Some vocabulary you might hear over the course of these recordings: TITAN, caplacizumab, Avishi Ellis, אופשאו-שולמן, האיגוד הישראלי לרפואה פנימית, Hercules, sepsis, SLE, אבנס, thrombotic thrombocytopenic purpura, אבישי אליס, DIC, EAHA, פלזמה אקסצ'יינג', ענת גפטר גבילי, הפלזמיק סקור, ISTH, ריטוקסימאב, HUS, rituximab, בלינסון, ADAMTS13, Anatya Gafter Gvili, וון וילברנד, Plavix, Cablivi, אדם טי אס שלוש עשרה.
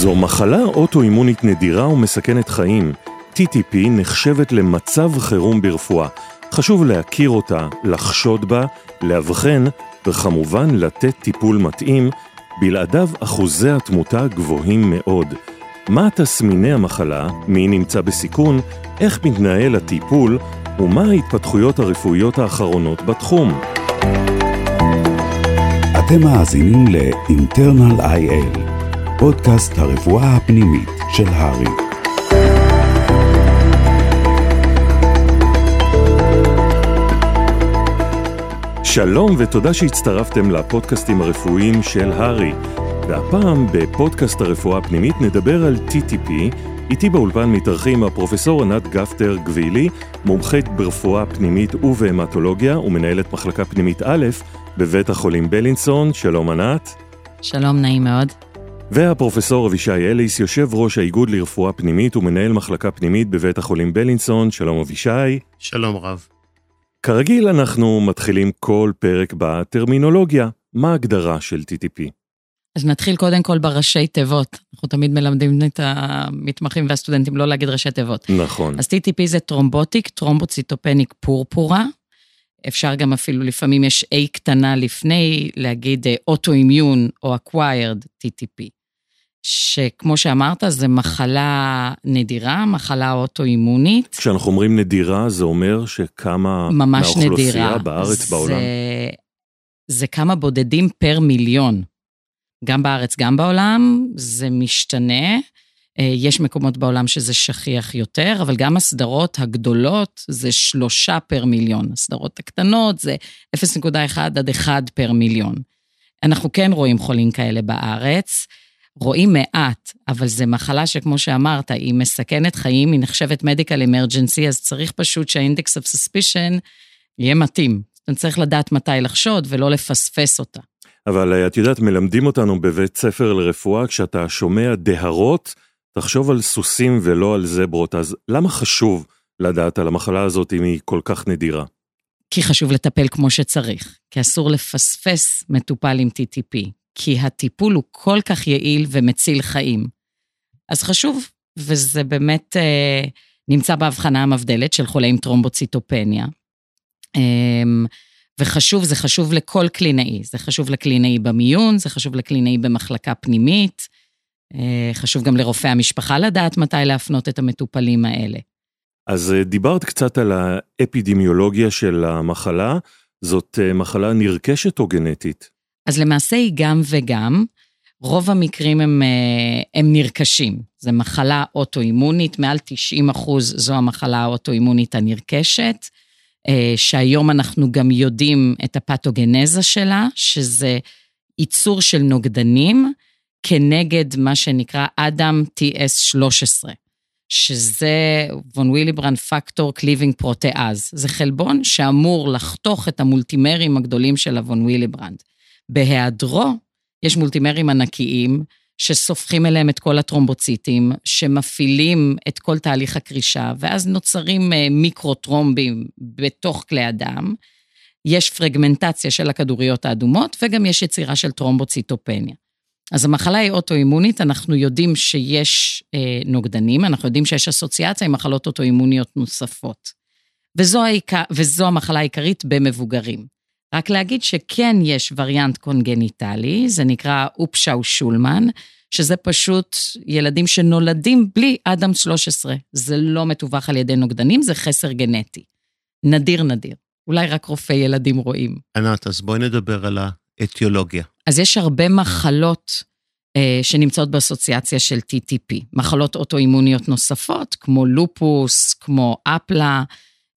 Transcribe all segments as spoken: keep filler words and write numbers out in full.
זו מחלה אוטואימונית נדירה ומסכנת חיים. טי טי פי נחשבת למצב חירום ברפואה. חשוב להכיר אותה, לחשוד בה, להבחן וכמובן לתת טיפול מתאים, בלעדיו אחוזי התמותה גבוהים מאוד. מה תסמיני המחלה, מי נמצא בסיכון, איך מתנהל הטיפול ומה ההתפתחויות הרפואיות האחרונות בתחום. אתם מאזינים ל-Internal איי אל, פודקאסט הרפואה הפנימית של הרי. שלום ותודה שהצטרפתם לפודקאסטים הרפואיים של הרי. והפעם בפודקאסט הרפואה הפנימית נדבר על טי טי פי. איתי באולפן מתארחים הפרופסור ענת גפטר גבילי, מומחית ברפואה פנימית ובהמטולוגיה ומנהלת מחלקה פנימית א' בבית החולים בלינסון. שלום ענת. שלום, נעים מאוד. והפרופסור אבישי אליס, יושב ראש האיגוד לרפואה פנימית ומנהל מחלקה פנימית בבית החולים בלינסון. שלום אבישי. שלום רב. כרגיל אנחנו מתחילים כל פרק בטרמינולוגיה. מה ההגדרה של טי טי פי? אז נתחיל קודם כל בראשי תיבות. אנחנו תמיד מלמדים את המתמחים והסטודנטים לא להגיד ראשי תיבות. נכון. אז טי טי פי זה תרומבוטיק, תרומבוציטופניק פורפורה. אפשר גם אפילו, לפעמים יש A קטנה לפני, להגיד אוטואימיון או acquired טי טי פי. שכמו שאמרת, זה מחלה נדירה, מחלה אוטואימונית. כשאנחנו אומרים נדירה, זה אומר שכמה מהאוכלוסייה בארץ, זה, בעולם? זה כמה בודדים פר מיליון. גם בארץ, גם בעולם, זה משתנה. יש מקומות בעולם שזה שכיח יותר, אבל גם הסדרות הגדולות, זה שלושה פר מיליון. הסדרות הקטנות זה אפס נקודה אחת עד אחד פר מיליון. אנחנו כן רואים חולים כאלה בארץ, רואים מעט, אבל זה מחלה שכמו שאמרת, היא מסכנת חיים, היא נחשבת medical emergency, אז צריך פשוט שהאינדקס of suspicion יהיה מתאים. צריך לדעת מתי לחשוד ולא לפספס אותה. אבל את יודעת, מלמדים אותנו בבית ספר לרפואה, כשאתה שומע דהרות, תחשוב על סוסים ולא על זברות, אז למה חשוב לדעת על המחלה הזאת אם היא כל כך נדירה? כי חשוב לטפל כמו שצריך, כי אסור לפספס מטופל עם טי טי פי. כי הטיפול הוא כל כך יעיל ומציל חיים. אז חשוב, וזה באמת אה, נמצא בהבחנה המבדלת של חולה עם טרומבוציטופניה. אה, וחשוב, זה חשוב לכל קלינאי. זה חשוב לקלינאי במיון, זה חשוב לקלינאי במחלקה פנימית, אה, חשוב גם לרופא המשפחה לדעת מתי להפנות את המטופלים האלה. אז דיברת קצת על האפידמיולוגיה של המחלה, זאת מחלה נרכשת או גנטית? אז למעשה היא גם וגם, רוב המקרים הם, הם נרכשים, זה מחלה אוטואימונית, מעל תשעים אחוז זו המחלה האוטואימונית הנרכשת, שהיום אנחנו גם יודעים את הפתוגנזה שלה, שזה ייצור של נוגדנים, כנגד מה שנקרא אדם טי אס שלוש עשרה, שזה von Willebrand factor cleaving protease, זה חלבון שאמור לחתוך את המולטימרים הגדולים של von Willebrand. בהיעדרו יש מולטימרים ענקיים שסופחים אליהם את כל הטרומבוציטים, שמפעילים את כל תהליך הקרישה, ואז נוצרים מיקרוטרומבים בתוך כלי הדם, יש פרגמנטציה של הכדוריות האדומות, וגם יש יצירה של טרומבוציטופניה. אז המחלה היא אוטואימונית, אנחנו יודעים שיש אה, נוגדנים, אנחנו יודעים שיש אסוציאציה עם מחלות אוטואימוניות נוספות. וזו, העיקר, וזו המחלה העיקרית במבוגרים. רק להגיד שכן יש וריאנט קונגניטלי, זה נקרא אופשאו-שולמן, שזה פשוט ילדים שנולדים בלי אדם שלוש עשרה. זה לא מטווח על ידי נוגדנים, זה חסר גנטי. נדיר נדיר. אולי רק רופאי ילדים רואים. ענת, אז בואי נדבר על האתיולוגיה. אז יש הרבה מחלות אה, שנמצאות באסוציאציה של טי טי פי. מחלות אוטואימוניות נוספות, כמו לופוס, כמו אפלה,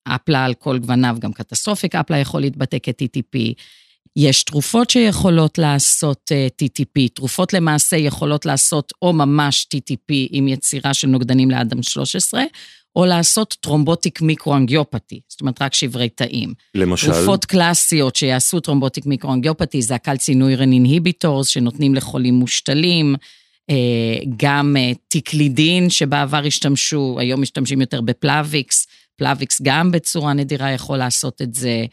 אפלה על כל גווניו, גם קטסטרופיק, אפלה יכול להתבטא כ-טי טי פי, יש תרופות שיכולות לעשות טי טי פי, תרופות למעשה יכולות לעשות או ממש טי טי פי עם יצירה של נוגדנים לאדם שלוש עשרה, או לעשות טרומבוטיק מיקרואנגיופתי, זאת אומרת רק שברי תאים. למשל? תרופות קלאסיות שיעשו טרומבוטיק מיקרואנגיופתי, זה הקלצינוירן אינהיביטורס שנותנים לחולים מושתלים, גם טיקלידין שבעבר השתמשו, היום משתמשים יותר בפלאביקס, פלאביקס גם בצורה נדירה יכול לעשות את זה,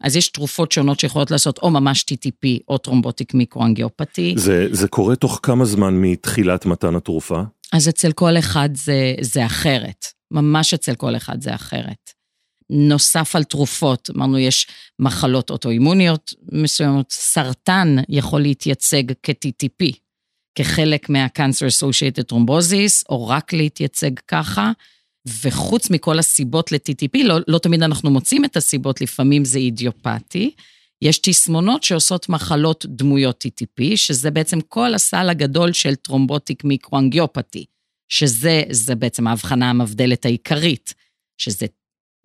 אז יש תרופות שונות שיכולות לעשות או ממש טי טי פי או טרומבוטיק מיקרואנגיופתי. זה, זה קורה תוך כמה זמן מתחילת מתן התרופה? אז אצל כל אחד זה, זה אחרת. ממש אצל כל אחד זה אחרת. נוסף על תרופות, אמרנו יש מחלות אוטואימוניות מסוימות, סרטן יכול להתייצג כ-טי טי פי, כחלק מה-Cancer-Associated Thrombosis, או רק להתייצג ככה, וחוץ מכל הסיבות ל-טי טי פי, לא, לא תמיד אנחנו מוצאים את הסיבות, לפעמים זה אידיופתי, יש תסמונות שעושות מחלות דמויות טי טי פי, שזה בעצם כל הסל הגדול של טרומבוטיק מיקרואנגיופתי, שזה זה בעצם ההבחנה המבדלת העיקרית, שזה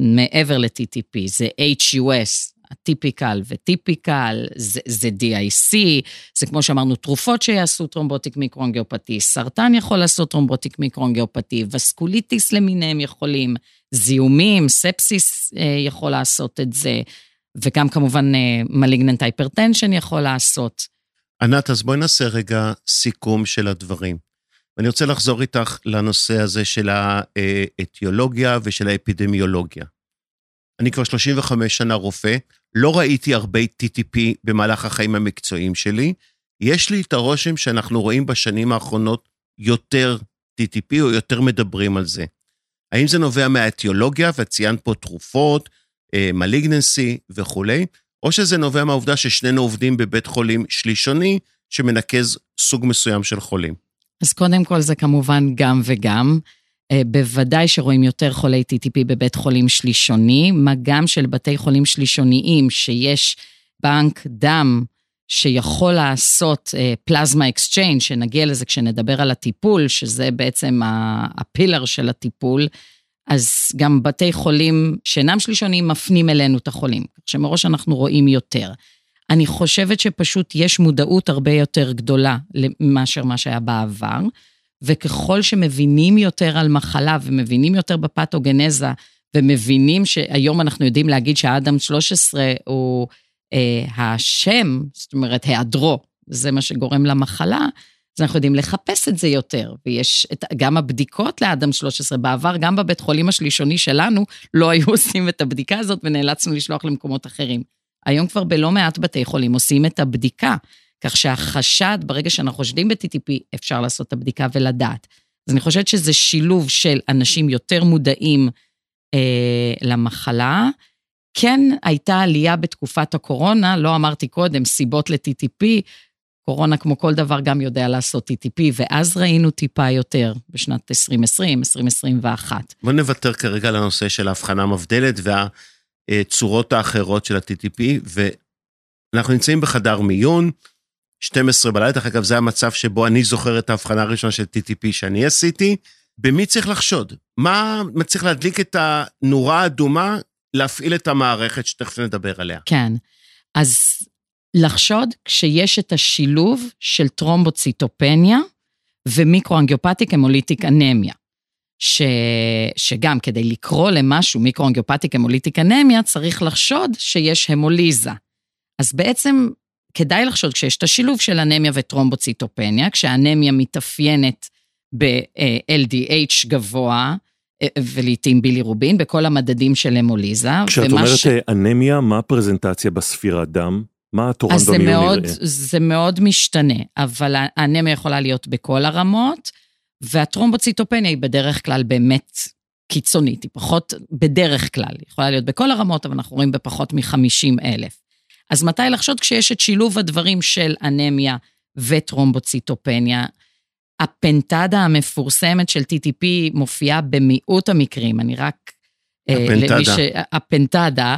מעבר ל-טי טי פי, זה אייץ' יו אס, הטיפיקל וטיפיקל, זה, זה די איי סי, זה כמו שאמרנו, תרופות שיעשו טרומבוטיק מיקרואנגיופתי, סרטן יכול לעשות טרומבוטיק מיקרואנגיופתי, וסקוליטיס למיניהם יכולים, זיהומים, ספסיס אה, יכול לעשות את זה, וגם כמובן אה, מליגננט הייפרטנשן יכול לעשות. ענת, אז בואי נעשה רגע סיכום של הדברים. ואני רוצה לחזור איתך לנושא הזה של האתיולוגיה ושל האפידמיולוגיה. אני כבר שלושים וחמש שנה רופא, לא ראיתי הרבה טי טי פי במהלך החיים המקצועיים שלי, יש לי את הרושם שאנחנו רואים בשנים האחרונות יותר טי טי פי או יותר מדברים על זה. האם זה נובע מהאתיולוגיה, וציין פה תרופות, מליגננסי וכו', או שזה נובע מהעובדה ששנינו עובדים בבית חולים שלישוני, שמנקז סוג מסוים של חולים? אז קודם כל זה כמובן גם וגם, בוודאי שרואים יותר חולי טי טי פי בבית חולים שלישוני, מה גם של בתי חולים שלישוניים, שיש בנק דם שיכול לעשות פלזמה אקסצ'יינג, שנגיע לזה כשנדבר על הטיפול, שזה בעצם הפילר של הטיפול, אז גם בתי חולים שאינם שלישוניים מפנים אלינו את החולים, שמראש אנחנו רואים יותר. אני חושבת שפשוט יש מודעות הרבה יותר גדולה למאשר מה שהיה בעבר, וככל שמבינים יותר על מחלה, ומבינים יותר בפתוגנזה, ומבינים שהיום אנחנו יודעים להגיד שהאדם שלוש עשרה הוא אה, השם, זאת אומרת היעדרו, זה מה שגורם למחלה, אז אנחנו יודעים לחפש את זה יותר, ויש את, גם הבדיקות לאדם שלוש עשרה בעבר, גם בבית חולים השלישוני שלנו, לא היו עושים את הבדיקה הזאת, ונאלצנו לשלוח למקומות אחרים. היום כבר בלא מעט בתי חולים עושים את הבדיקה, כך שהחשד, ברגע שאנחנו חושדים ב-טי טי פי, אפשר לעשות את הבדיקה ולדעת. אז אני חושבת שזה שילוב של אנשים יותר מודעים אה, למחלה. כן, הייתה עלייה בתקופת הקורונה, לא אמרתי קודם, סיבות ל-טי טי פי, קורונה כמו כל דבר גם יודע לעשות טי טי פי, ואז ראינו טיפה יותר בשנת עשרים עשרים, עשרים עשרים ואחת. בוא נוותר כרגע לנושא של ההבחנה המבדלת וה... צורות האחרות של ה-טי טי פי, ואנחנו נמצאים בחדר מיון, שתים עשרה בלילה, אגב זה המצב שבו אני זוכר את ההבחנה הראשונה של טי טי פי שאני עשיתי, במי צריך לחשוד? מה צריך להדליק את הנורה האדומה, להפעיל את המערכת שתכף נדבר עליה? כן, אז לחשוד כשיש את השילוב של טרומבוציטופניה, ומיקרואנגיופטיק המוליטיק אנמיה. ש... שגם כדי לקרוא למשהו מיקרואנגיופטיק המוליטיק אנמיה, צריך לחשוד שיש המוליזה. אז בעצם כדאי לחשוד כשיש את השילוב של אנמיה וטרומבוציטופניה, כשהאנמיה מתאפיינת ב-אל די אייץ' גבוה, ולעיתים בילירובין, בכל המדדים של המוליזה. כשאת אומרת ש... אנמיה, מה הפרזנטציה בספירת דם? מה הטורנדומיון נראה? זה מאוד משתנה, אבל האנמיה יכולה להיות בכל הרמות, והטרומבוציטופניה היא בדרך כלל באמת קיצונית, היא פחות בדרך כלל, היא יכולה להיות בכל הרמות, אבל אנחנו רואים בפחות מ-חמישים אלף. אז מתי לחשוד כשיש את שילוב הדברים של אנמיה וטרומבוציטופניה? הפנטדה המפורסמת של טי טי פי מופיעה במיעוט המקרים, אני רק... הפנטדה. הפנטדה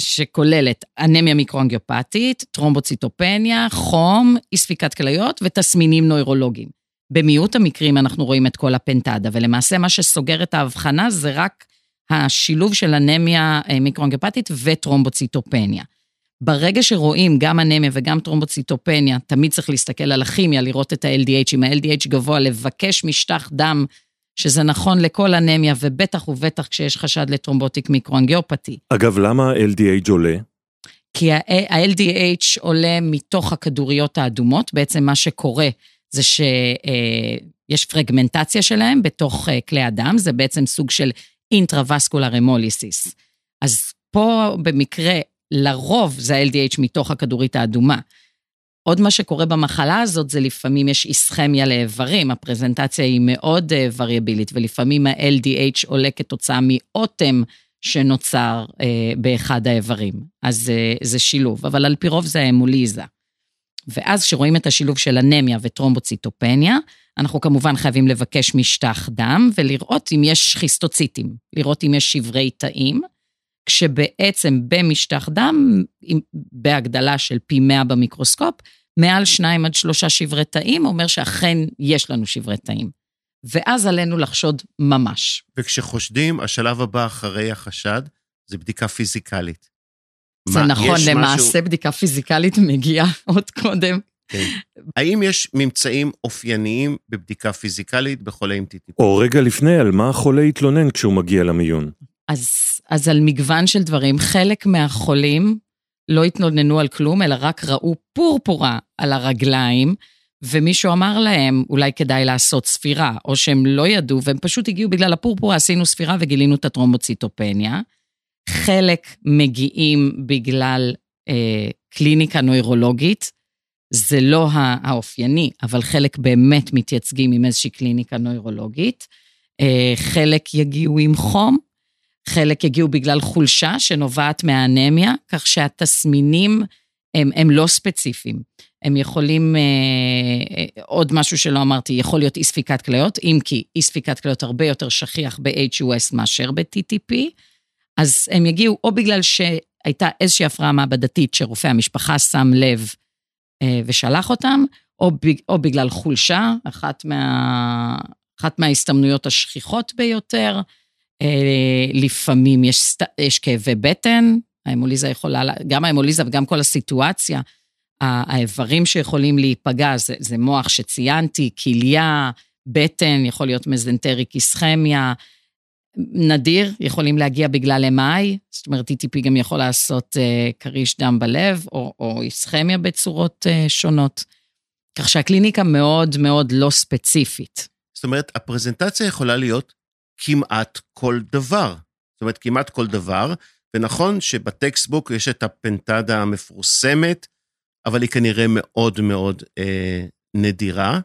שכוללת אנמיה מיקרואנגיופתית, טרומבוציטופניה, חום, אי ספיקת כליות ותסמינים נוירולוגיים. במיעוט המקרים אנחנו רואים את כל הפנטדה, ולמעשה מה שסוגר את ההבחנה זה רק השילוב של אנמיה מיקרואנגיופתית וטרומבוציטופניה. ברגע שרואים גם אנמיה וגם טרומבוציטופניה, תמיד צריך להסתכל על הכימיה, לראות את ה-אל די אייץ', אם ה-אל די אייץ' גבוה, לבקש משטח דם, שזה נכון לכל אנמיה, ובטח ובטח כשיש חשד לטרומבוטיק מיקרואנגיופתי. אגב, למה ה-אל די אייץ' עולה? כי ה-אל די אייץ' עולה מתוך הכדוריות האדומות, בעצם מה שקורה זה שיש פרגמנטציה שלהם בתוך כלי הדם, זה בעצם סוג של אינטרווסקולר המוליסיס. אז פה במקרה, לרוב זה ה-אל די אייץ' מתוך הכדורית האדומה. עוד מה שקורה במחלה הזאת, זה לפעמים יש איסכמיה לאיברים, הפרזנטציה היא מאוד וריאבילית, ולפעמים ה-אל די אייץ' עולה כתוצאה מאותם שנוצר אה, באחד האיברים. אז אה, זה שילוב, אבל על פי רוב זה האמוליזה. ואז שרואים את השילוב של אנמיה וטרומבוציטופניה, אנחנו כמובן חייבים לבקש משטח דם, ולראות אם יש חיסטוציטים, לראות אם יש שברי תאים, כשבעצם במשטח דם, בהגדלה של פי מאה במיקרוסקופ, מעל שניים עד שלושה שברי תאים, אומר שאכן יש לנו שברי תאים. ואז עלינו לחשוד ממש. וכשחושדים, השלב הבא אחרי החשד, זה בדיקה פיזיקלית. זה מה, נכון, למעשה משהו... בדיקה פיזיקלית מגיעה עוד קודם. כן. האם יש ממצאים אופייניים בבדיקה פיזיקלית בחולה עם טיטי? או רגע לפני, על מה החולה יתלונן כשהוא מגיע למיון? אז, אז על מגוון של דברים, חלק מהחולים לא התלוננו על כלום, אלא רק ראו פורפורה על הרגליים, ומישהו אמר להם, אולי כדאי לעשות ספירה, או שהם לא ידעו, והם פשוט הגיעו בגלל הפורפורה, עשינו ספירה וגילינו את הטרומבוציטופניה. חלק מגיעים בגלל אה, קליניקה נוירולוגית, זה לא האופייני, אבל חלק באמת מתייצגים עם איזושהי קליניקה נוירולוגית, אה, חלק יגיעו עם חום, חלק יגיעו בגלל חולשה שנובעת מהאנמיה, כך שהתסמינים הם, הם לא ספציפיים, הם יכולים, אה, עוד משהו שלא אמרתי, יכול להיות אי ספיקת כליות, אם כי אי ספיקת כליות הרבה יותר שכיח ב-אייץ' יו אס מאשר ב-טי טי פי, אז הם יגיעו או בגלל שהייתה איזושהי הפרעה מעבדתית שרופא המשפחה שם לב אה, ושלח אותם, או, בג, או בגלל חולשה, אחת, מה, אחת מההסתמנויות השכיחות ביותר, אה, לפעמים יש, יש כאבי בטן, האמוליזה יכולה, גם האמוליזה וגם כל הסיטואציה, האיברים שיכולים להיפגע, זה, זה מוח שציינתי, כליה, בטן, יכול להיות מזנטריק איסכמיה, נדיר, יכולים להגיע בגלל אמ איי, זאת אומרת, טי טי פי גם יכול לעשות קריש דם בלב, או איסכמיה בצורות שונות, כך שהקליניקה מאוד מאוד לא ספציפית. זאת אומרת, הפרזנטציה יכולה להיות כמעט כל דבר, זאת אומרת, כמעט כל דבר, ונכון שבטקסטבוק יש את הפנטדה המפורסמת, אבל היא כנראה מאוד מאוד נדירה,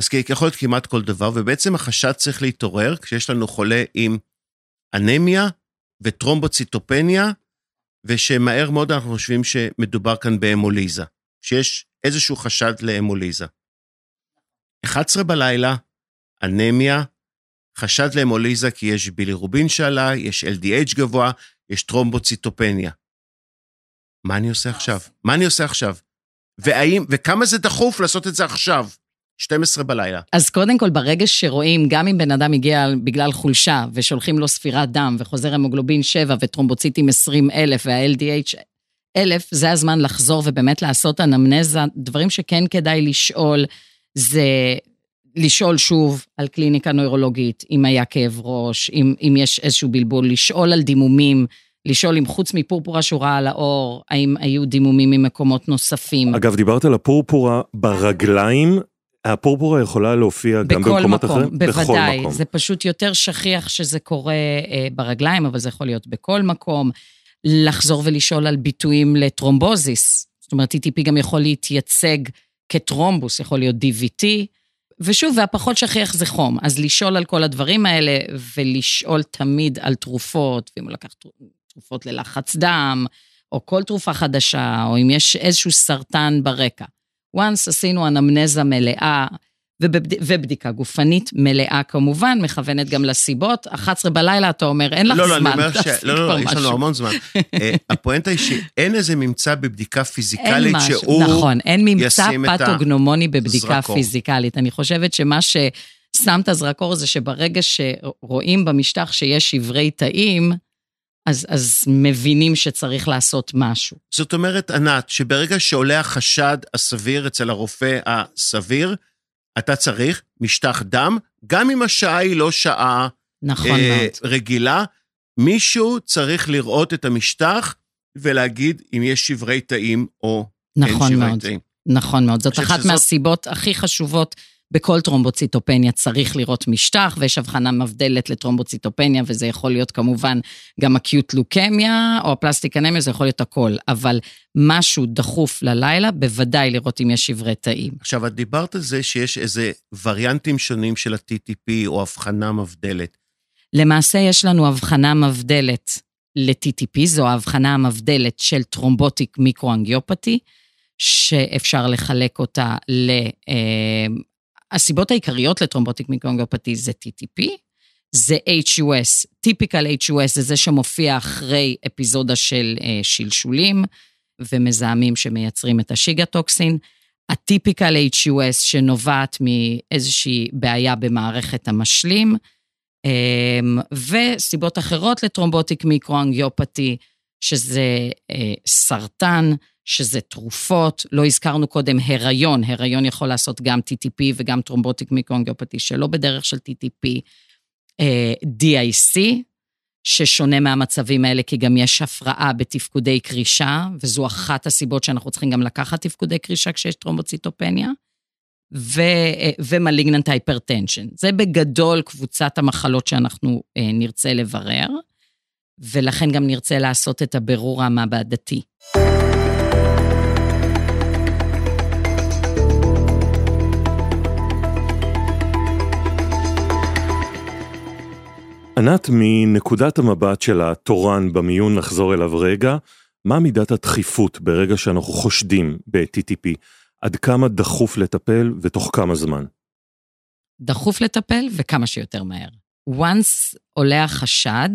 אז יכול להיות כמעט כל דבר, ובעצם החשד צריך להתעורר, כשיש לנו חולה עם אנמיה וטרומבוציטופניה, ושמהר מאוד אנחנו חושבים שמדובר כאן באמוליזה, שיש איזשהו חשד לאמוליזה. אחת עשרה בלילה, אנמיה, חשד לאמוליזה, כי יש בילירובין שעלה, יש אל די אייץ' גבוה, יש טרומבוציטופניה. מה אני עושה עכשיו? מה אני עושה עכשיו? והאם, וכמה זה דחוף לעשות את זה עכשיו? שתים עשרה בלילה. אז קודם כל, ברגע שרואים, גם אם בן אדם הגיע בגלל חולשה, ושולחים לו ספירת דם, וחוזר המוגלובין שבע, וטרומבוציטים עשרים אלף, וה-אל די אייץ' אלף, זה הזמן לחזור, ובאמת לעשות אנמנזה, דברים שכן כדאי לשאול, זה לשאול שוב, על קליניקה נוירולוגית, אם היה כאב ראש, אם, אם יש איזשהו בלבול, לשאול על דימומים, לשאול אם חוץ מפורפורה שורה על האור, האם היו דימומים ממקומות נוספים. אגב, דיברת על הפורפורה ברגליים, הפורפורה יכולה להופיע גם במקומות מקום, אחרים? בוודאי, בכל מקום. זה פשוט יותר שכיח שזה קורה אה, ברגליים, אבל זה יכול להיות בכל מקום. לחזור ולשאול על ביטויים לטרומבוזיס, זאת אומרת, טי טי פי גם יכול להתייצג כטרומבוס, יכול להיות די וי טי, ושוב, והפחות שכיח זה חום, אז לשאול על כל הדברים האלה, ולשאול תמיד על תרופות, ואם הוא לקח תרופות ללחץ דם, או כל תרופה חדשה, או אם יש איזשהו סרטן ברקע. once עשינו אנמנזה מלאה, ובבד... ובדיקה גופנית מלאה כמובן, מכוונת גם לסיבות, אחת עשרה בלילה אתה אומר, אין לך לא, זמן. לא, ש... לא, לא, לא, יש לנו המון זמן. הפואנטה היא שאין איזה ממצא בבדיקה פיזיקלית שהוא... נכון, אין ממצא פתוגנומוני בבדיקה זרקור. פיזיקלית. אני חושבת שמה ששמת הזרקור זה שברגע שרואים במשטח שיש שברי תאים, אז, אז מבינים שצריך לעשות משהו. זאת אומרת, ענת, שברגע שעולה החשד הסביר אצל הרופא הסביר, אתה צריך משטח דם, גם אם השעה היא לא שעה נכון, אה, רגילה, מישהו צריך לראות את המשטח ולהגיד אם יש שברי תאים או נכון, אין שברי מאוד. תאים. נכון מאוד, זאת אחת שזאת... מהסיבות הכי חשובות בכל טרומבוציטופניה צריך לראות משטח, ויש הבחנה מבדלת לטרומבוציטופניה, וזה יכול להיות כמובן גם אקיוט לוקמיה, או הפלסטיק אנמיה, זה יכול להיות הכל, אבל משהו דחוף ללילה, בוודאי לראות אם יש שברי תאים. עכשיו, את דיברת על זה שיש איזה וריאנטים שונים של ה-טי טי פי, או הבחנה מבדלת. למעשה יש לנו הבחנה מבדלת ל-טי טי פי, זו ההבחנה המבדלת של טרומבוטיק מיקרואנגיופתי, שאפשר לחלק אותה ל... הסיבות העיקריות לטרומבוטיק מיקרואנגיופתי זה טי טי פי, זה אייץ' יו אס, טיפיקל אייץ' יו אס זה זה שמופיע אחרי אפיזודה של שלשולים, ומזהמים שמייצרים את השיגה-טוקסין, הטיפיקל אייץ' יו אס שנובעת מאיזושהי בעיה במערכת המשלים, וסיבות אחרות לטרומבוטיק מיקרואנגיופתי, שזה סרטן, שזה תרופות, לא הזכרנו קודם הריון, הריון יכול לעשות גם טי טי פי וגם טרומבוטיק מיקרואנגיופתי, שלא בדרך של טי טי פי, די איי סי, ששונה מהמצבים האלה, כי גם יש הפרעה בתפקודי קרישה, וזו אחת הסיבות שאנחנו צריכים גם לקחת תפקודי קרישה, כשיש טרומבוציטופניה, ומליגננט הייפרטנשן. זה בגדול קבוצת המחלות שאנחנו נרצה לברר, ולכן גם נרצה לעשות את הבירור המעבדתי. ענת, מנקודת המבט של התורן במיון נחזור אליו רגע, מה מידת הדחיפות ברגע שאנחנו חושדים ב-טי טי פי? עד כמה דחוף לטפל ותוך כמה זמן? דחוף לטפל וכמה שיותר מהר. once עולה החשד,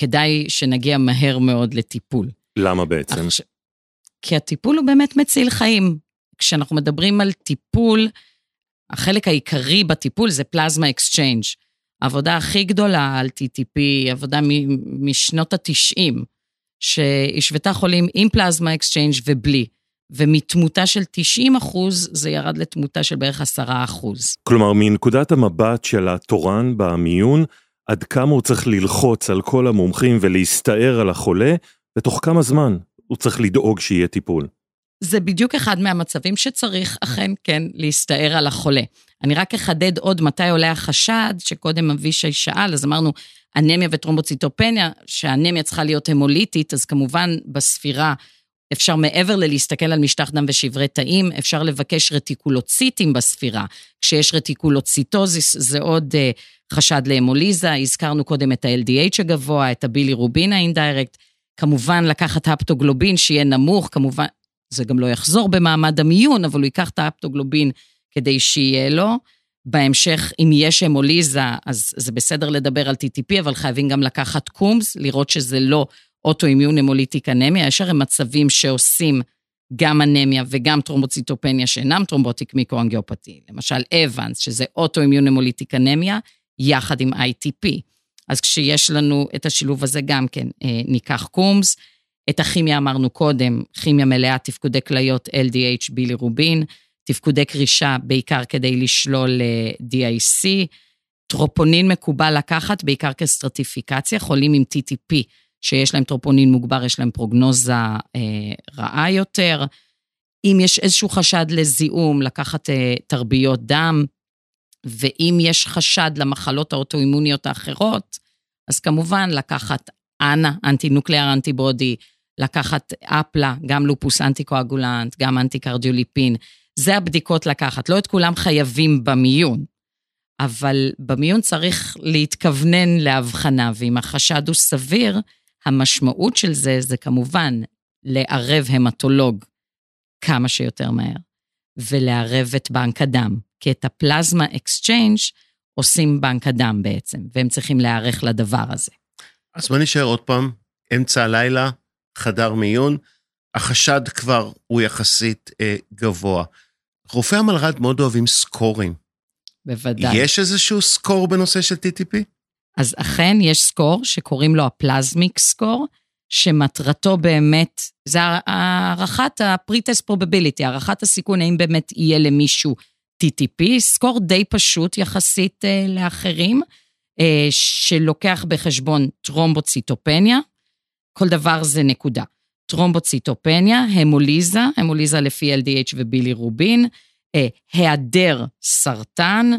כדאי שנגיע מהר מאוד לטיפול. למה בעצם? אך... כי הטיפול הוא באמת מציל חיים. כשאנחנו מדברים על טיפול, החלק העיקרי בטיפול זה פלזמה אקסצ'יינג'. העבודה הכי גדולה על טי טי פי, עבודה מ- משנות התשעים, שהשוותה חולים עם פלזמה אקסצ'יינג' ובלי. ומתמותה של תשעים אחוז זה ירד לתמותה של בערך עשרה אחוז. כלומר, מנקודת המבט של התורן במיון, עד כמה הוא צריך ללחוץ על כל המומחים ולהסתער על החולה, בתוך כמה זמן הוא צריך לדאוג שיהיה טיפול? זה בדיוק אחד מהמצבים שצריך אכן כן להסתער על החולה. אני רק אחדד עוד מתי עולה החשד, שקודם אבישי שאל, אז אמרנו אנמיה וטרומבוציטופניה, שהאנמיה צריכה להיות המוליטית, אז כמובן בספירה, אפשר מעבר ללהסתכל על משטח דם ושברי תאים, אפשר לבקש רטיקולוציטים בספירה, כשיש רטיקולוציטוזיס זה עוד uh, חשד להמוליזה, הזכרנו קודם את ה-אל די אייץ' הגבוה, את הבילירובין האינדיירקט, כמובן לקחת הפטוגלובין שיהיה נמוך, כמובן זה גם לא יחזור במעמד המיון, אבל הוא ייקח את הפטוגלובין כדי שיהיה לו, בהמשך אם יש המוליזה, אז זה בסדר לדבר על טי טי פי, אבל חייבים גם לקחת קומס, לראות שזה לא אוטואימיון המוליטיק אנמיה, יש הרי מצבים שעושים גם אנמיה וגם טרומבוציטופניה שאינם טרומבוטיק מיקרואנגיופתי, למשל אבנס, שזה אוטואימיון המוליטיק אנמיה, יחד עם איי טי פי. אז כשיש לנו את השילוב הזה גם כן, ניקח קומס, את הכימיה אמרנו קודם, כימיה מלאה, תפקודי כליות אל די אייץ' בילירובין, תפקודי קרישה בעיקר כדי לשלול די איי סי, טרופונין מקובל לקחת בעיקר כסטרטיפיקציה, חולים עם טי טי פי, שיש להם טרופונין מוגבר, יש להם פרוגנוזה אה, רעה יותר, אם יש איזשהו חשד לזיהום, לקחת אה, תרביות דם, ואם יש חשד למחלות האוטואימוניות האחרות, אז כמובן לקחת אנה, אנטי-נוקליאר אנטיבודי, לקחת אפלה, גם לופוס אנטי-קואגולנט, גם אנטי-קרדיוליפין, זה הבדיקות לקחת, לא את כולם חייבים במיון, אבל במיון צריך להתכוונן להבחנה, ואם החשד הוא סביר, המשמעות של זה, זה כמובן לערב המטולוג כמה שיותר מהר, ולערב את בנק הדם, כי את הפלזמה אקסצ'יינג' עושים בנק הדם בעצם, והם צריכים להיערך לדבר הזה. אז מה נשאר עוד פעם? אמצע הלילה, חדר מיון, החשד כבר הוא יחסית אה, גבוה. רופאי המלר"ד מאוד אוהבים סקורים. בוודאי. יש איזשהו סקור בנושא של טי טי פי? אז אכן יש סקור שקוראים לו הפלזמיק סקור, שמטרתו באמת, זה הערכת ה-pre-test probability, הערכת הסיכון, האם באמת יהיה למישהו טי טי פי, סקור די פשוט יחסית אה, לאחרים, אה, שלוקח בחשבון טרומבוציטופניה, כל דבר זה נקודה, טרומבוציטופניה, המוליזה, המוליזה לפי אל די אייץ' ובילירובין, אה, היעדר סרטן,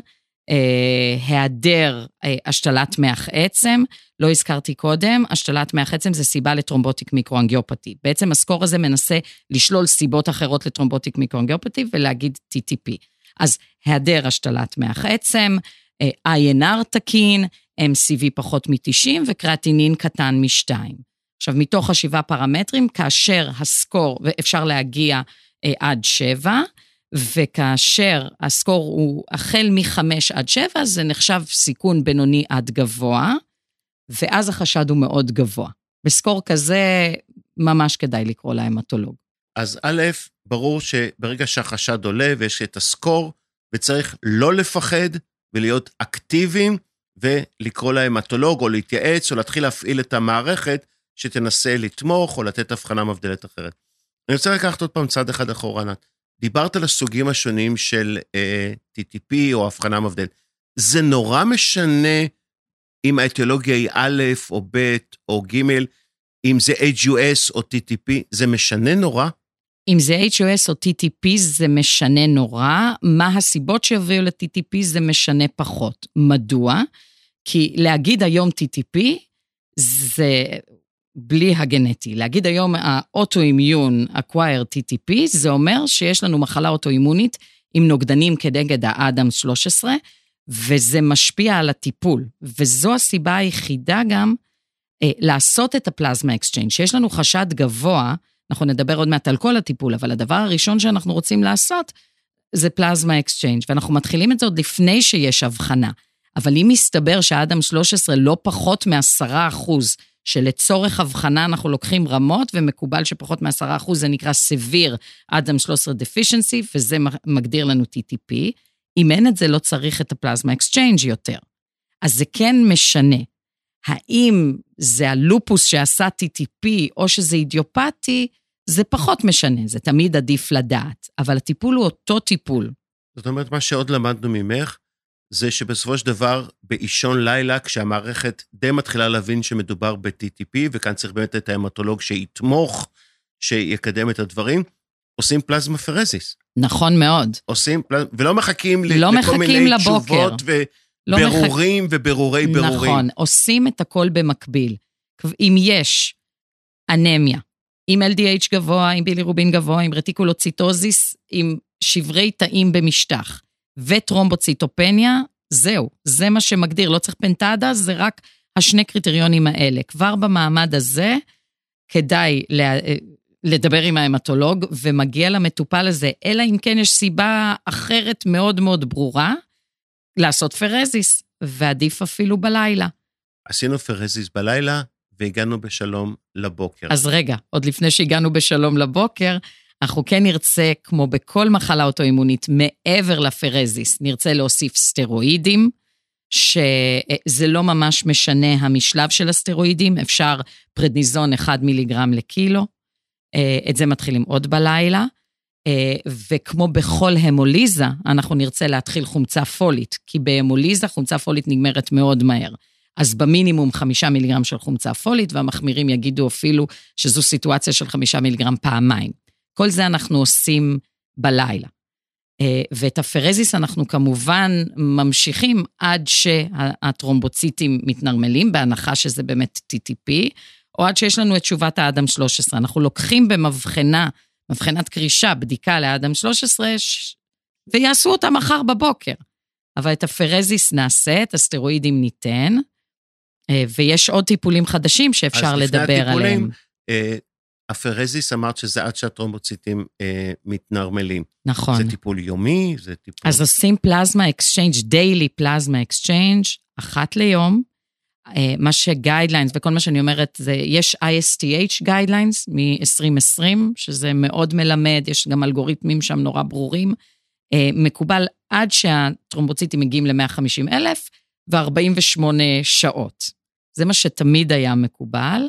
אה, היעדר אה, השתלת מח עצם, לא הזכרתי קודם, השתלת מח עצם זה סיבה לטרומבוטיק מיקרואנגיופתי. בעצם הסקור הזה מנסה לשלול סיבות אחרות לטרומבוטיק מיקרואנגיופתי ולהגיד טי טי פי. אז היעדר השתלת מח עצם, איי אן אר תקין, אם סי וי פחות מ-תשעים וקרטינין קטן מ-שתיים. עכשיו, מתוך השבעה פרמטרים, כאשר הסקור, ואפשר להגיע אה, עד שבע, וכאשר הסקור הוא החל מ-חמש עד שבע, זה נחשב סיכון בינוני עד גבוה, ואז החשד הוא מאוד גבוה. בסקור כזה, ממש כדאי לקרוא להמטולוג. אז א', ברור שברגע שהחשד עולה ויש את הסקור, וצריך לא לפחד ולהיות אקטיביים, ולקרוא להמטולוג או להתייעץ או להתחיל להפעיל את המערכת שתנסה לתמוך או לתת הבחנה מבדלת אחרת. אני רוצה לקחת עוד פעם צעד אחד אחורה, ענת. דיברת על הסוגים השונים של אה, טי טי פי או הבחנה מבדלת. זה נורא משנה אם האתיולוגיה היא א' או ב' או ג', אם זה אייץ' יו אס או טי טי פי, זה משנה נורא? אם זה אייץ' יו אס או טי טי פי זה משנה נורא, מה הסיבות שהביאו ל-טי טי פי זה משנה פחות. מדוע? כי להגיד היום טי טי פי זה בלי הגנטי. להגיד היום האוטואימיון acquired טי טי פי זה אומר שיש לנו מחלה אוטואימונית עם נוגדנים כנגד האדאמס שלוש עשרה, וזה משפיע על הטיפול. וזו הסיבה היחידה גם אה, לעשות את הפלזמה אקסצ'יינג, שיש לנו חשד גבוה, אנחנו נדבר עוד מעט על כל הטיפול, אבל הדבר הראשון שאנחנו רוצים לעשות, זה פלזמה אקסצ'יינג, ואנחנו מתחילים את זה עוד לפני שיש הבחנה, אבל אם מסתבר שהאדם שלוש עשרה לא פחות מ-עשרה אחוז, שלצורך הבחנה אנחנו לוקחים רמות, ומקובל שפחות מ-עשרה אחוז זה נקרא סביר, אדם שלוש עשרה deficiency, וזה מגדיר לנו טי טי פי, אם אין את זה לא צריך את הפלזמה אקסצ'יינג יותר, אז זה כן משנה, האם זה הלופוס שעשה טי טי פי, או שזה אידיופתי, זה פחות משנה, זה תמיד עדיף לדעת, אבל הטיפול הוא אותו טיפול. זאת אומרת, מה שעוד למדנו ממך, זה שבסופו של דבר, באישון לילה, כשהמערכת די מתחילה להבין שמדובר ב-טי טי פי, וכאן צריך באמת את ההמטולוג שיתמוך, שיקדם את הדברים, עושים פלזמה פרזיס. נכון מאוד. עושים פלזמה, ולא מחכים לא לכל מיני לבוקר. תשובות ו... לא ברורים מחק... וברורי ברורים. נכון, עושים את הכל במקביל. אם יש אנמיה, עם אל די אייץ' גבוה, עם בילירובין גבוה, עם רטיקולוציטוזיס, עם שברי תאים במשטח, וטרומבוציטופניה, זהו, זה מה שמגדיר, לא צריך פנטדה, זה רק השני קריטריונים האלה. כבר במעמד הזה, כדאי לה... לדבר עם ההמטולוג, ומגיע למטופל הזה, אלא אם כן יש סיבה אחרת מאוד מאוד ברורה, לעשות פרזיס, ועדיף אפילו בלילה. עשינו פרזיס בלילה, והגענו בשלום לבוקר. אז רגע, עוד לפני שהגענו בשלום לבוקר, אנחנו כן נרצה, כמו בכל מחלה אוטואימונית, מעבר לפרזיס, נרצה להוסיף סטרואידים, שזה לא ממש משנה המשלב של הסטרואידים, אפשר פרדניזון אחד מיליגרם לקילו, את זה מתחילים עוד בלילה, וכמו בכל המוליזה, אנחנו נרצה להתחיל חומצה פולית, כי בהמוליזה חומצה פולית נגמרת מאוד מהר. אז במינימום חמישה מיליגרם של חומצה פולית, והמחמירים יגידו אפילו שזו סיטואציה של חמישה מיליגרם פעמיים. כל זה אנחנו עושים בלילה. ואת הפרזיס אנחנו כמובן ממשיכים עד שהטרומבוציטים מתנרמלים, בהנחה שזה באמת טי טי פי, או עד שיש לנו את תשובת האדם שלוש עשרה. אנחנו לוקחים במבחנה, מבחינת קרישה, בדיקה לאדם שלוש עשרה, ויעשו אותה מחר בבוקר. אבל את הפרזיס נעשה, את הסטרואידים ניתן, ויש עוד טיפולים חדשים שאפשר לדבר עליהם. הפרזיס אמרת שזה עד שהטרומבוציטים מתנרמלים. נכון. זה טיפול יומי, זה טיפול... אז עושים פלזמה אקסצ'יינג, דיילי פלזמה אקסצ'יינג, אחת ליום, מה שגיידליינס, וכל מה שאני אומרת, זה, יש איי אס טי אייץ' גיידליינס מ-עשרים עשרים, שזה מאוד מלמד, יש גם אלגוריתמים שם נורא ברורים, מקובל עד שהטרומבוציטים מגיעים ל-מאה וחמישים אלף, ו-ארבעים ושמונה שעות. זה מה שתמיד היה מקובל.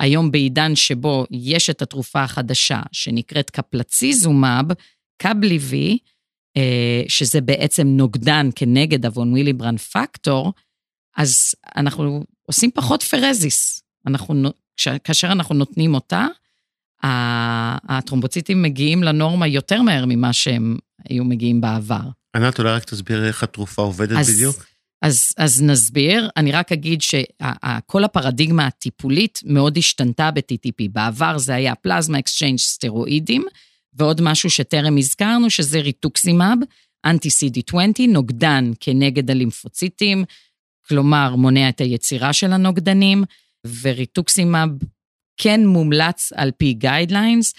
היום בעידן שבו יש את התרופה החדשה, שנקראת קפלציזומב, קבליבי, שזה בעצם נוגדן כנגד הוון ויליברנד פקטור, אז אנחנו עושים פחות פרזיס, אנחנו, כאשר אנחנו נותנים אותה, הטרומבוציטים מגיעים לנורמה יותר מהר ממה שהם היו מגיעים בעבר. ענת, אולי רק תסביר איך התרופה עובדת אז, בדיוק? אז, אז נסביר, אני רק אגיד שכל הפרדיגמה הטיפולית מאוד השתנתה ב-טי טי פי, בעבר זה היה פלזמה אקסצ'יינג' סטרואידים, ועוד משהו שטרם הזכרנו, שזה ריטוקסימאב, אנטי-סי די עשרים, נוגדן כנגד הלימפוציטים, כלומר מונע את היצירה של הנוגדנים, וריטוקסימאב כן מומלץ על פי גיידליינס,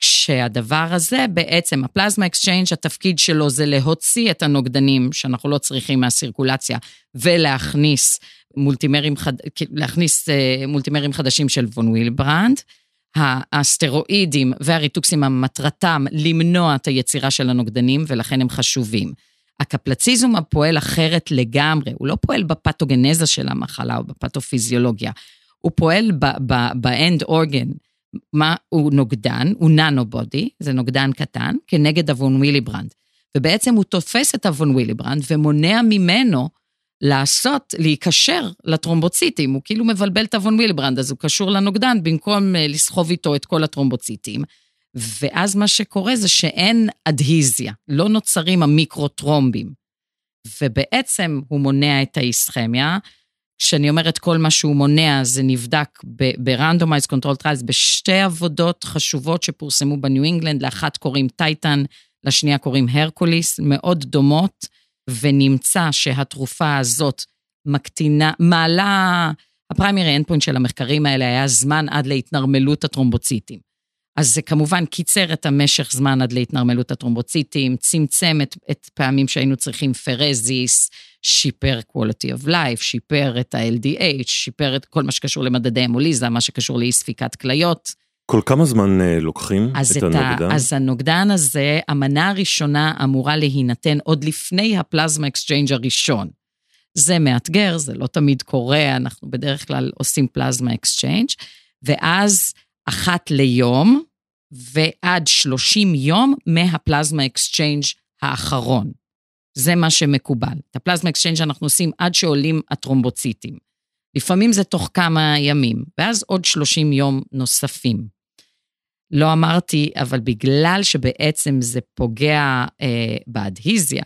כשהדבר הזה בעצם, הפלזמה אקסצ'יינג' התפקיד שלו זה להוציא את הנוגדנים שאנחנו לא צריכים מהסירקולציה, ולהכניס מולטימרים, חד... להכניס, uh, מולטימרים חדשים של וון וילברנד, הסטרואידים והריטוקסים המטרתם למנוע את היצירה של הנוגדנים, ולכן הם חשובים. הקפלציזום הפועל אחרת לגמרי, הוא לא פועל בפתוגנזה של המחלה או בפתופיזיולוגיה, הוא פועל ב-end organ, מה הוא נוגדן, הוא ננו-בודי, זה נוגדן קטן, כנגד הוון ויליברנד, ובעצם הוא תופס את הוון ויליברנד, ומונע ממנו לעשות, להיקשר לטרומבוציטים, הוא כאילו מבלבל את הוון ויליברנד, אז הוא קשור לנוגדן, במקום לסחוב איתו את כל הטרומבוציטים, ואז מה שקורה זה שאין אדהיזיה, לא נוצרים המיקרוטרומבים, ובעצם הוא מונע את האיסכמיה, כשאני אומרת כל מה שהוא מונע, זה נבדק ב-randomized control trials, בשתי עבודות חשובות שפורסמו בניו אינגלנד, לאחת קוראים טייטן, לשנייה קוראים הרקוליס, מאוד דומות, ונמצא שהתרופה הזאת מקטינה, מעלה, הפריימרי אנדפוינט של המחקרים האלה היה זמן עד להתנרמלות הטרומבוציטים. אז זה כמובן קיצר את המשך זמן עד להתנרמלות הטרומבוציטים, צמצם את, את פעמים שהיינו צריכים פרזיס, שיפר quality of life, שיפר את ה-אל די אייץ', שיפר את כל מה שקשור למדדי המוליזה, מה שקשור לאי-ספיקת כליות. כל כמה זמן לוקחים את הנוגדן? אז הנוגדן הזה, המנה הראשונה אמורה להינתן עוד לפני הפלזמה אקסצ'יינג' הראשון. זה מאתגר, זה לא תמיד קורה, אנחנו בדרך כלל עושים פלזמה אקסצ'יינג', ואז אחת ליום, ועד שלושים יום מהפלזמה אקסצ'יינג' האחרון. זה מה שמקובל. את הפלזמה אקסצ'יינג' אנחנו עושים עד שעולים הטרומבוציטים. לפעמים זה תוך כמה ימים, ואז עוד שלושים יום נוספים. לא אמרתי, אבל בגלל שבעצם זה פוגע אה, באדהיזיה,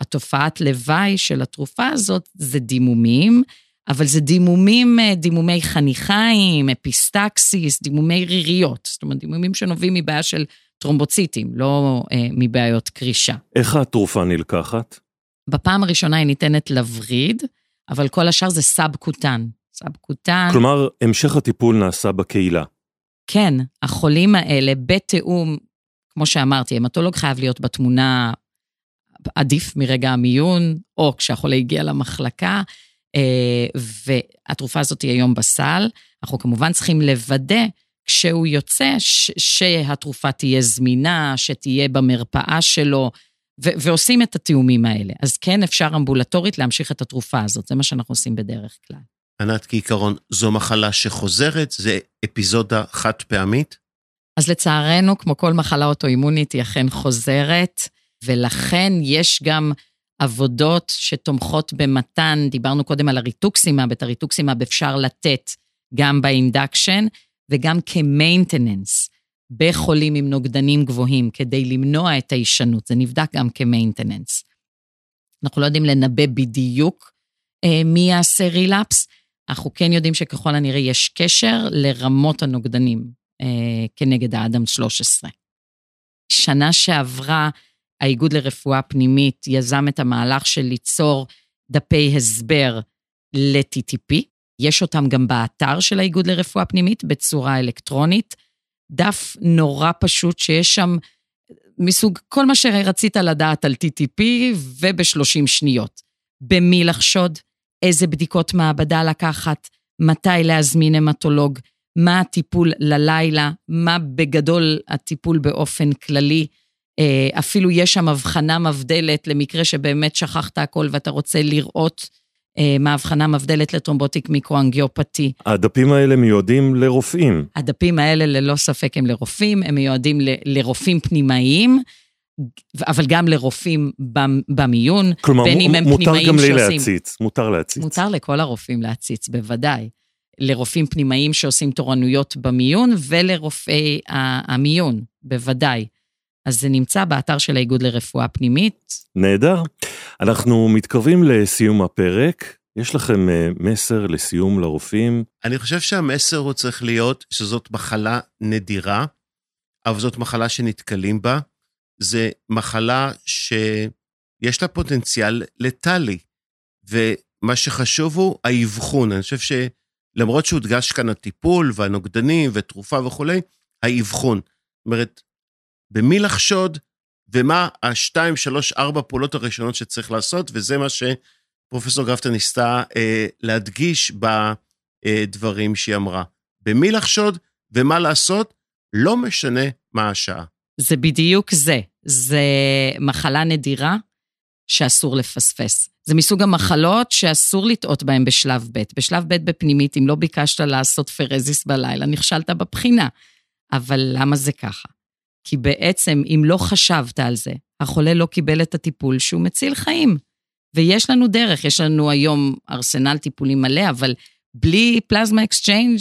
התופעת לוואי של התרופה הזאת זה דימומים, אבל זה דימומים, דימומי חניכיים, אפיסטקסיס, דימומי ריריות, זאת אומרת, דימומים שנובעים מבעיה של טרומבוציטים, לא אה, מבעיות קרישה. איך התרופה נלקחת? בפעם הראשונה היא ניתנת לבריד, אבל כל השאר זה סאב-קוטן. סאב-קוטן... כלומר, המשך הטיפול נעשה בקהילה. כן, החולים האלה בתיאום, כמו שאמרתי, המטולוג חייב להיות בתמונה עדיף מרגע המיון, או כשהחולה הגיע למחלקה, והתרופה הזאת היא היום בסל, אנחנו כמובן צריכים לוודא כשהוא יוצא ש- שהתרופה תהיה זמינה, שתהיה במרפאה שלו, ו- ועושים את התיאומים האלה. אז כן אפשר אמבולטורית להמשיך את התרופה הזאת, זה מה שאנחנו עושים בדרך כלל. ענת, כעיקרון, זו מחלה שחוזרת, זה אפיזודה חד פעמית? אז לצערנו, כמו כל מחלה אוטואימונית, היא אכן חוזרת, ולכן יש גם עבודות שתומכות במתן, דיברנו קודם על הריטוקסימאב, את הריטוקסימאב אפשר לתת גם באינדקשן, וגם כמיינטננס, בחולים עם נוגדנים גבוהים, כדי למנוע את ההישנות, זה נבדק גם כמיינטננס. אנחנו לא יודעים לנבא בדיוק אה, מי יעשה רילאפס, אנחנו כן יודעים שככל הנראה יש קשר לרמות הנוגדנים, אה, כנגד האדם שלוש עשרה. שנה שעברה, האיגוד לרפואה פנימית יזם את המהלך של ליצור דפי הסבר ל-טי טי פי, יש אותם גם באתר של האיגוד לרפואה פנימית, בצורה אלקטרונית, דף נורא פשוט שיש שם מסוג כל מה שרצית לדעת על טי טי פי, ובשלושים שניות. במי לחשוד, איזה בדיקות מעבדה לקחת, מתי להזמין המטולוג, מה הטיפול ללילה, מה בגדול הטיפול באופן כללי, אפילו יש שם הבחנה מבדלת למקרה שבאמת שכחת הכל ואתה רוצה לראות מה הבחנה מבדלת לטרומבוטיק מיקרואנגיופתי. הדפים האלה מיועדים לרופאים. הדפים האלה ללא ספק הם לרופאים, הם מיועדים ל- לרופאים פנימיים, אבל גם לרופאים במיון. כלומר, בין מ- אם הם מותר פנימיים גם לי שעושים... להציץ, מותר להציץ. מותר לכל הרופאים להציץ, בוודאי. לרופאים פנימיים שעושים תורנויות במיון, ולרופאי המיון, בוודאי. אז זה נמצא באתר של האיגוד לרפואה פנימית. נהדר. אנחנו מתקרבים לסיום הפרק. יש לכם מסר לסיום לרופאים? אני חושב שהמסר הוא צריך להיות שזאת מחלה נדירה, אבל זאת מחלה שנתקלים בה. זה מחלה שיש לה פוטנציאל לטלי, ומה שחשוב הוא האבחון. אני חושב שלמרות שהודגש כאן הטיפול והנוגדנים ותרופה וכו', האבחון. זאת אומרת, במי לחשוד, ומה השתיים, שלוש, ארבע פעולות הראשונות שצריך לעשות, וזה מה שפרופסור גפטר ניסתה אה, להדגיש בדברים שהיא אמרה. במי לחשוד, ומה לעשות, לא משנה מה השעה. זה בדיוק זה. זה מחלה נדירה שאסור לפספס. זה מסוג המחלות שאסור לטעות בהן בשלב ב'. בשלב ב' בפנימית, אם לא ביקשת לעשות פרזיס בלילה, נכשלת בבחינה. אבל למה זה ככה? כי בעצם אם לא חשבת על זה, החולה לא קיבל את הטיפול שהוא מציל חיים. ויש לנו דרך, יש לנו היום ארסנל טיפולים מלא, אבל בלי פלזמה אקסצ'יינג'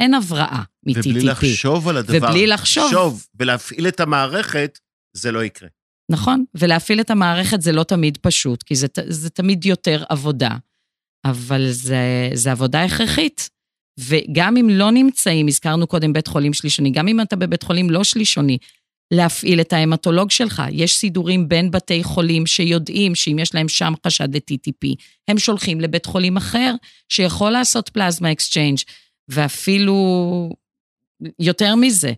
אין הבראה מ-טי טי פי. ובלי לחשוב על הדבר. ובלי לחשוב. לחשוב ולהפעיל את המערכת, זה לא יקרה. נכון, ולהפעיל את המערכת זה לא תמיד פשוט, כי זה, זה תמיד יותר עבודה, אבל זה, זה עבודה הכרחית. וגם אם לא נמצאים, הזכרנו קודם בית חולים שלישוני, גם אם אתה בבית חולים לא שלישוני, להפעיל את ההמטולוג שלך. יש סידורים בין בתי חולים שיודעים שאם יש להם שם חשד ל-טי טי פי, הם שולחים לבית חולים אחר שיכול לעשות פלזמה אקסצ'יינג', ואפילו יותר מזה,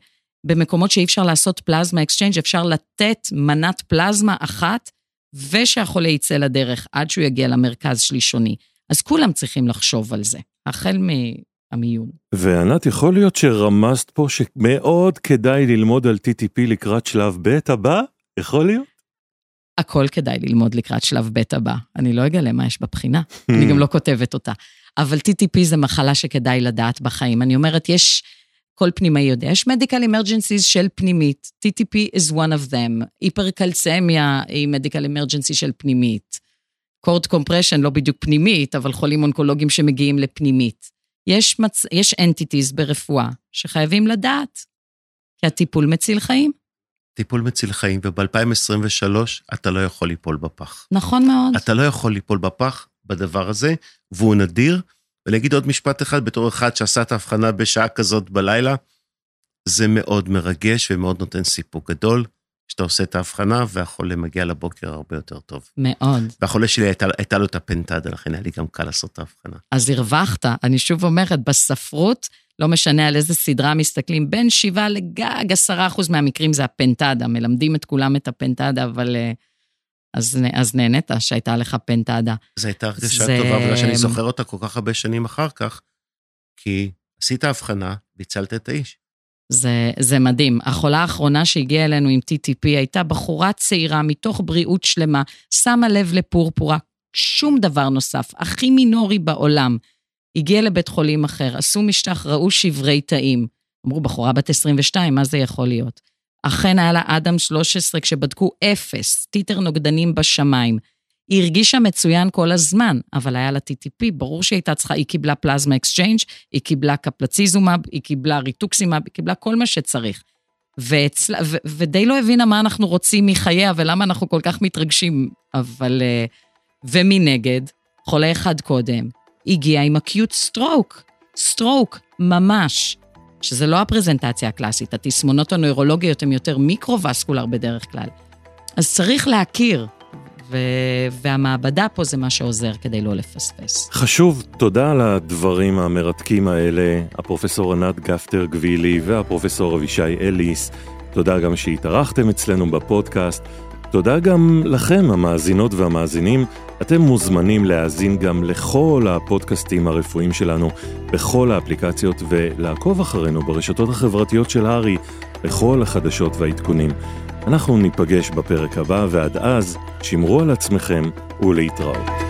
במקומות שאי אפשר לעשות פלזמה אקסצ'יינג' אפשר לתת מנת פלזמה אחת, ושהחולה יצא לדרך עד שהוא יגיע למרכז שלישוני. אז כולם צריכים לחשוב על זה, החל מ... המיון. וענת, יכול להיות שרמזת פה שמאוד כדאי ללמוד על טי טי פי לקראת שלב ב' הבא? יכול להיות? הכל כדאי ללמוד לקראת שלב ב' הבא. אני לא אגלה מה יש בבחינה, אני גם לא כותבת אותה. אבל טי טי פי זה מחלה שכדאי לדעת בחיים. אני אומרת, יש, כל פנימי יודע, יש medical emergencies של פנימית, טי טי פי is one of them, היפרקלצמיה היא medical emergency של פנימית, קורד קומפרשן לא בדיוק פנימית, אבל חולים אונקולוגים שמגיעים לפנימית. יש, מצ... יש entities ברפואה שחייבים לדעת, כי הטיפול מציל חיים. טיפול מציל חיים, וב-אלפיים עשרים ושלוש אתה לא יכול ליפול בפח. נכון מאוד. אתה לא יכול ליפול בפח בדבר הזה, והוא נדיר, ואני אגיד עוד משפט אחד, בתור אחד שעשה את ההבחנה בשעה כזאת בלילה, זה מאוד מרגש ומאוד נותן סיפוק גדול, שאתה עושה את ההבחנה, והחולה מגיע לבוקר הרבה יותר טוב. מאוד. והחולה שלי הייתה, הייתה לו את הפנטדה, לכן היה לי גם קל לעשות את ההבחנה. אז הרווחת, אני שוב אומרת, בספרות, לא משנה על איזה סדרה מסתכלים, בין שבעה לגג עשרה אחוז מהמקרים זה הפנטדה, מלמדים את כולם את הפנטדה, אבל אז, אז נהנית שהייתה לך פנטדה. זו הייתה הרגשה זה... טובה, אבל שאני זוכר אותה כל כך הרבה שנים אחר כך, כי עשית ההבחנה, ביצלת את האיש. זה, זה מדהים. החולה האחרונה שהגיעה אלינו עם טי טי פי הייתה בחורה צעירה מתוך בריאות שלמה, שמה לב לפורפורה, שום דבר נוסף, הכי מינורי בעולם. הגיעה לבית חולים אחר, עשו משטח, ראו שברי תאים. אמרו, בחורה בת עשרים ושתיים, מה זה יכול להיות? אכן היה לה אדם שלוש עשרה כשבדקו אפס, טיטר נוגדנים בשמיים. היא הרגישה מצוין כל הזמן, אבל היה לה טי טי פי, ברור שהיא הייתה צריכה, היא קיבלה פלזמה אקסצ'יינג', היא קיבלה קפלציזומב, היא קיבלה ריטוקסימב, היא קיבלה כל מה שצריך. ואצלה, ו- ודי לא הבינה מה אנחנו רוצים מחייה, ולמה אנחנו כל כך מתרגשים, אבל... ומנגד, חולה אחד קודם, הגיעה עם אקיוט סטרוק, סטרוק ממש, שזה לא הפרזנטציה הקלאסית, התסמונות הנוירולוגיות הן יותר מיקרו-וסקולר בדרך כלל. אז צריך להכיר... והמעבדה פה זה מה שעוזר כדי לא לפספס. חשוב, תודה על הדברים המרתקים האלה, הפרופסור ענת גפטר גבילי והפרופסור אבישי אליס. תודה גם שהתארחתם אצלנו בפודקאסט. תודה גם לכם, המאזינות והמאזינים. אתם מוזמנים להאזין גם לכל הפודקאסטים הרפואיים שלנו, בכל האפליקציות, ולעקוב אחרינו ברשתות החברתיות של הרי, בכל החדשות והעדכונים. אנחנו ניפגש בפרק הבא, ועד אז, שמרו על עצמכם ולהתראות.